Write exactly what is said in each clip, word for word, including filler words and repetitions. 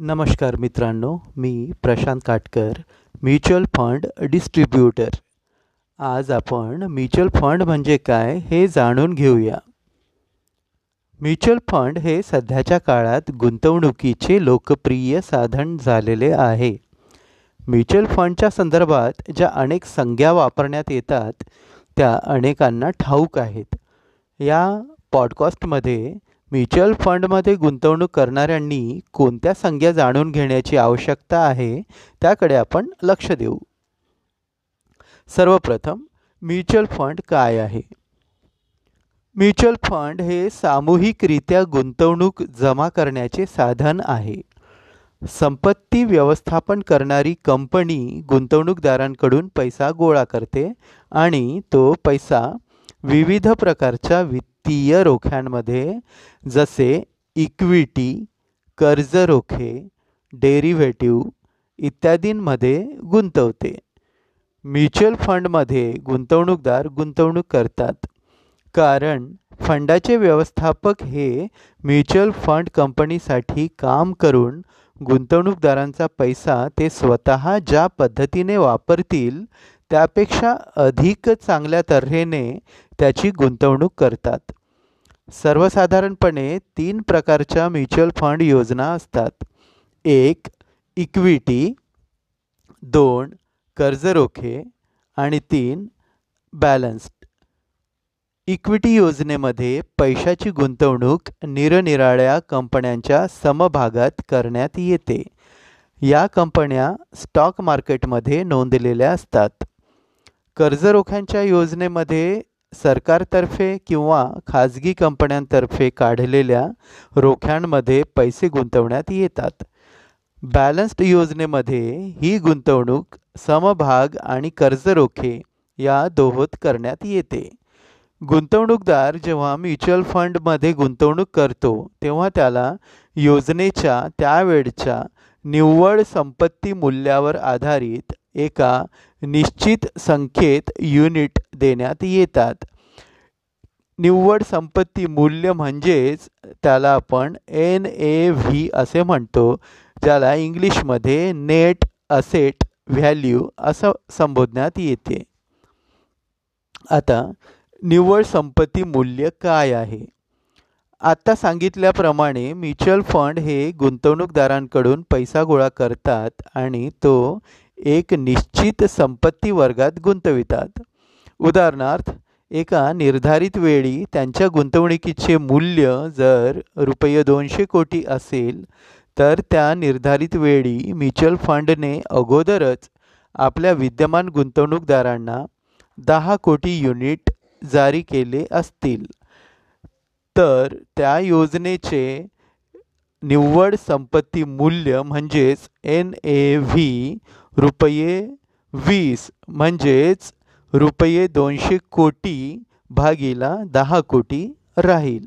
नमस्कार मित्रांनो, मी प्रशांत काटकर, म्युच्युअल फंड डिस्ट्रीब्युटर. आज आपण म्युच्युअल फंड म्हणजे काय हे जाणून घेऊया. म्युच्युअल फंड हे सध्याच्या काळात गुंतवणुकीचे लोकप्रिय साधन झालेले आहे. म्युच्युअल फंडच्या संदर्भात ज्या अनेक संज्ञा वापरण्यात येतात त्या अनेकांना ठाऊक आहेत. या पॉडकास्टमध्ये म्युच्युअल फंडमध्ये गुंतवणूक करणाऱ्यांनी कोणत्या संज्ञा जाणून घेण्याची आवश्यकता आहे त्याकडे आपण लक्ष देऊ. सर्वप्रथम म्युच्युअल फंड काय आहे. म्युच्युअल फंड हे सामूहिकरित्या गुंतवणूक जमा करण्याचे साधन आहे. संपत्ती व्यवस्थापन करणारी कंपनी गुंतवणूकदारांकडून पैसा गोळा करते आणि तो पैसा विविध प्रकारच्या वित्तीय रोख्यांमध्ये जसे इक्विटी, कर्ज रोखे, डेरिव्हेटिव्ह इत्यादींमध्ये गुंतवते. म्युच्युअल फंडमध्ये गुंतवणूकदार गुंतवणूक करतात कारण फंडाचे व्यवस्थापक हे म्युच्युअल फंड कंपनीसाठी काम करून गुंतवणूकदारांचा पैसा ते स्वतः ज्या पद्धतीने वापरतील त्यापेक्षा अधिक चांगल्या तऱ्हेने त्याची गुंतवणूक करतात. सर्वसाधारणपणे तीन प्रकारच्या म्युच्युअल फंड योजना असतात. एक इक्विटी, दोन कर्जरोखे आणि तीन बॅलन्स्ड. इक्विटी योजनेमध्ये पैशाची गुंतवणूक निरनिराळ्या कंपन्यांच्या समभागात करण्यात येते. या कंपन्या स्टॉक मार्केटमध्ये नोंदलेल्या असतात. कर्जरोख्यांच्या योजनेमध्ये सरकारतर्फे किंवा खाजगी कंपन्यांतर्फे काढलेल्या रोख्यांमध्ये पैसे गुंतवण्यात येतात. बॅलन्स्ड योजनेमध्ये ही गुंतवणूक समभाग आणि कर्जरोखे या दोहोत करण्यात येते. गुंतवणूकदार जेव्हा म्युच्युअल फंडमध्ये गुंतवणूक करतो तेव्हा त्याला योजनेच्या त्यावेळच्या निव्वळ संपत्ती मूल्यावर आधारित एका निश्चित संख्येत युनिट देण्यात येतात. निव्वळ संपत्ती मूल्य म्हणजेच त्याला आपण एन ए व्ही असे म्हणतो, ज्याला इंग्लिशमध्ये नेट असेट व्हॅल्यू असं संबोधण्यात येते. आता निव्वळ संपत्ती मूल्य काय आहे. आत्ता सांगितल्याप्रमाणे म्युच्युअल फंड हे गुंतवणूकदारांकडून पैसा गोळा करतात आणि तो एक निश्चित संपत्ती वर्गात गुंतवितात. उदाहरणार्थ, एका निर्धारित वेळी त्यांच्या गुंतवणुकीचे मूल्य जर रुपये दोनशे कोटी असेल तर त्या निर्धारित वेळी म्युच्युअल फंडने अगोदरच आपल्या विद्यमान गुंतवणूकदारांना दहा कोटी युनिट जारी केले असतील तर त्या योजनेचे निव्वळ संपत्ती मूल्य म्हणजेच एन ए व्ही रुपये वीस म्हणजेच रुपये दोनशे कोटी भागीला दहा कोटी राहील.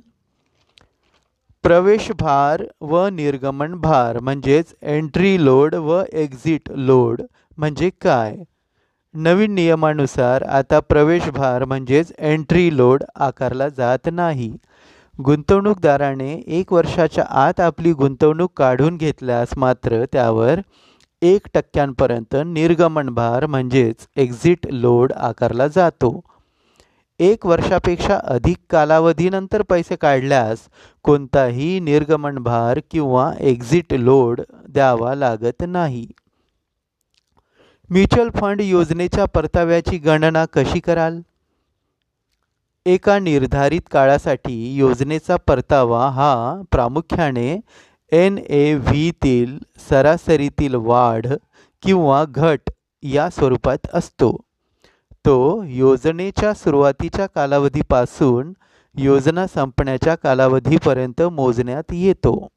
प्रवेश भार व निर्गमन भार म्हणजेच एंट्री लोड व एक्झिट लोड म्हणजे काय. नवीन नियमानुसार आता प्रवेश भार म्हणजेच एंट्री लोड आकारला जात नाही. गुंतवणूकदाराने एक वर्षाच्या आत आपली गुंतवणूक काढून घेतल्यास मात्र त्यावर एक टक्क्यांपर्यंत निर्गमन भार म्हणजेच एक्झिट लोड आकारला जातो. एक वर्षापेक्षा अधिक कालावधीनंतर पैसे काढल्यास कोणताही निर्गमन भार किंवा एक्झिट लोड द्यावा लागत नाही. म्युच्युअल फंड योजनेच्या परताव्याची गणना कशी कराल. एका निर्धारित काळासाठी योजनेचा परतावा हा प्रामुख्याने एन ए व्हीतील सरासरीतील वाढ किंवा घट या स्वरूपात असतो. तो योजनेच्या सुरुवातीच्या कालावधीपासून योजना संपण्याच्या कालावधीपर्यंत मोजण्यात येतो.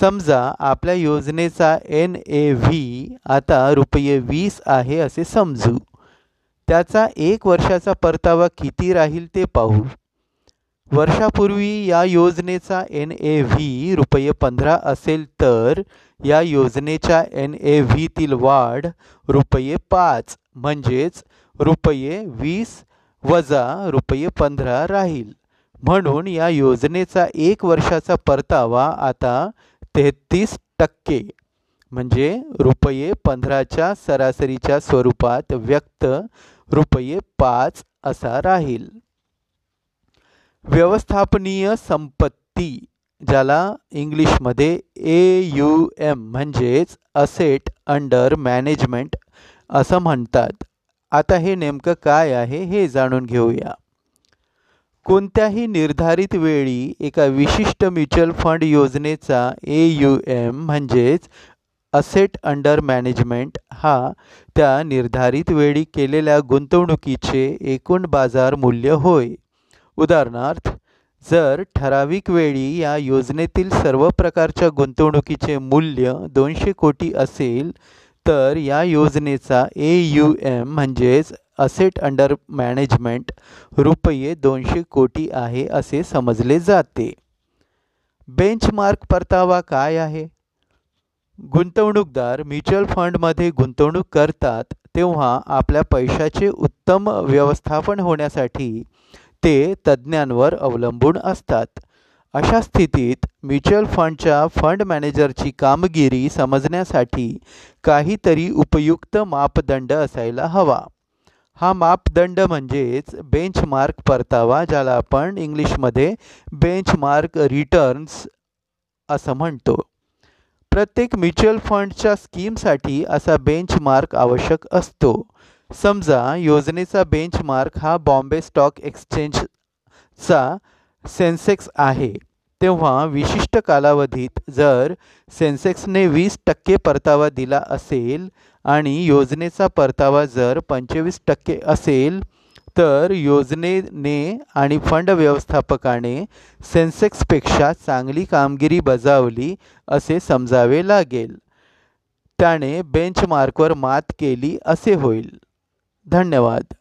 समजा आपल्या योजनेचा एन ए व्ही आता रुपये वीस आहे असे समजू. त्याचा एक वर्षाचा परतावा किती राहील ते पाहू. वर्षापूर्वी या योजनेचा एन ए व्ही रुपये पंधरा असेल तर या योजनेच्या एन ए व्हीतील वाढ रुपये पाच म्हणजेच रुपये वीस वजा रुपये पंधरा राहील. म्हणून या योजनेचा एक वर्षाचा परतावा आता तेहतीस टक्के म्हणजे रुपये पंधराच्या सरासरीच्या स्वरूपात व्यक्त रुपये पाच असा राहील. व्यवस्थापनीय संपत्ती ज्याला इंग्लिशमध्ये ए यू एम म्हणजेच असेट अंडर मॅनेजमेंट असं म्हणतात. आता हे नेमकं काय आहे हे जाणून घेऊया. कोणत्याही निर्धारित वेळी एका विशिष्ट म्युच्युअल फंड योजनेचा ए यू एम म्हणजेच असेट अंडर मॅनेजमेंट हा त्या निर्धारित वेळी केलेल्या गुंतवणुकीचे एकूण बाजार मूल्य होय. उदाहरणार्थ जर ठराविक वेळी या योजनेतील सर्व प्रकारच्या गुंतवणुकीचे मूल्य दोनशे कोटी असेल तर या योजनेचा ए यू एम म्हणजेच असेट अंडर मॅनेजमेंट रुपये दोनशे कोटी आहे असे समजले जाते. बेंचमार्क परतावा काय आहे? गुंतवणूकदार म्युच्युअल फंडमध्ये गुंतवणूक करतात तेव्हा आपल्या पैशाचे उत्तम व्यवस्थापन होण्यासाठी ते तज्ज्ञांवर अवलंबून असतात. अशा स्थितीत म्युच्युअल फंडच्या फंड मॅनेजरची कामगिरी समजण्यासाठी काहीतरी उपयुक्त मापदंड असायला हवा. हा मापदंड म्हणजेच बेंचमार्क परतावा ज्याला आपण इंग्लिशमध्ये बेंचमार्क रिटर्न्स असं म्हणतो. प्रत्येक म्युच्युअल फंडच्या स्कीमसाठी असा बेंचमार्क आवश्यक असतो. समजा योजनेचा बेंचमार्क हा बॉम्बे स्टॉक एक्सचेंजचा सेन्सेक्स आहे तेव्हा विशिष्ट कालावधीत जर सेन्सेक्सने वीस टक्के परतावा दिला असेल आणि योजनेचा परतावा जर पंचवीस टक्के असेल तर योजनेने आणि फंड व्यवस्थापकाने सेन्सेक्सपेक्षा चांगली कामगिरी बजावली असे समजावे लागेल. त्याने बेंचमार्कवर मात केली असे होईल. धन्यवाद.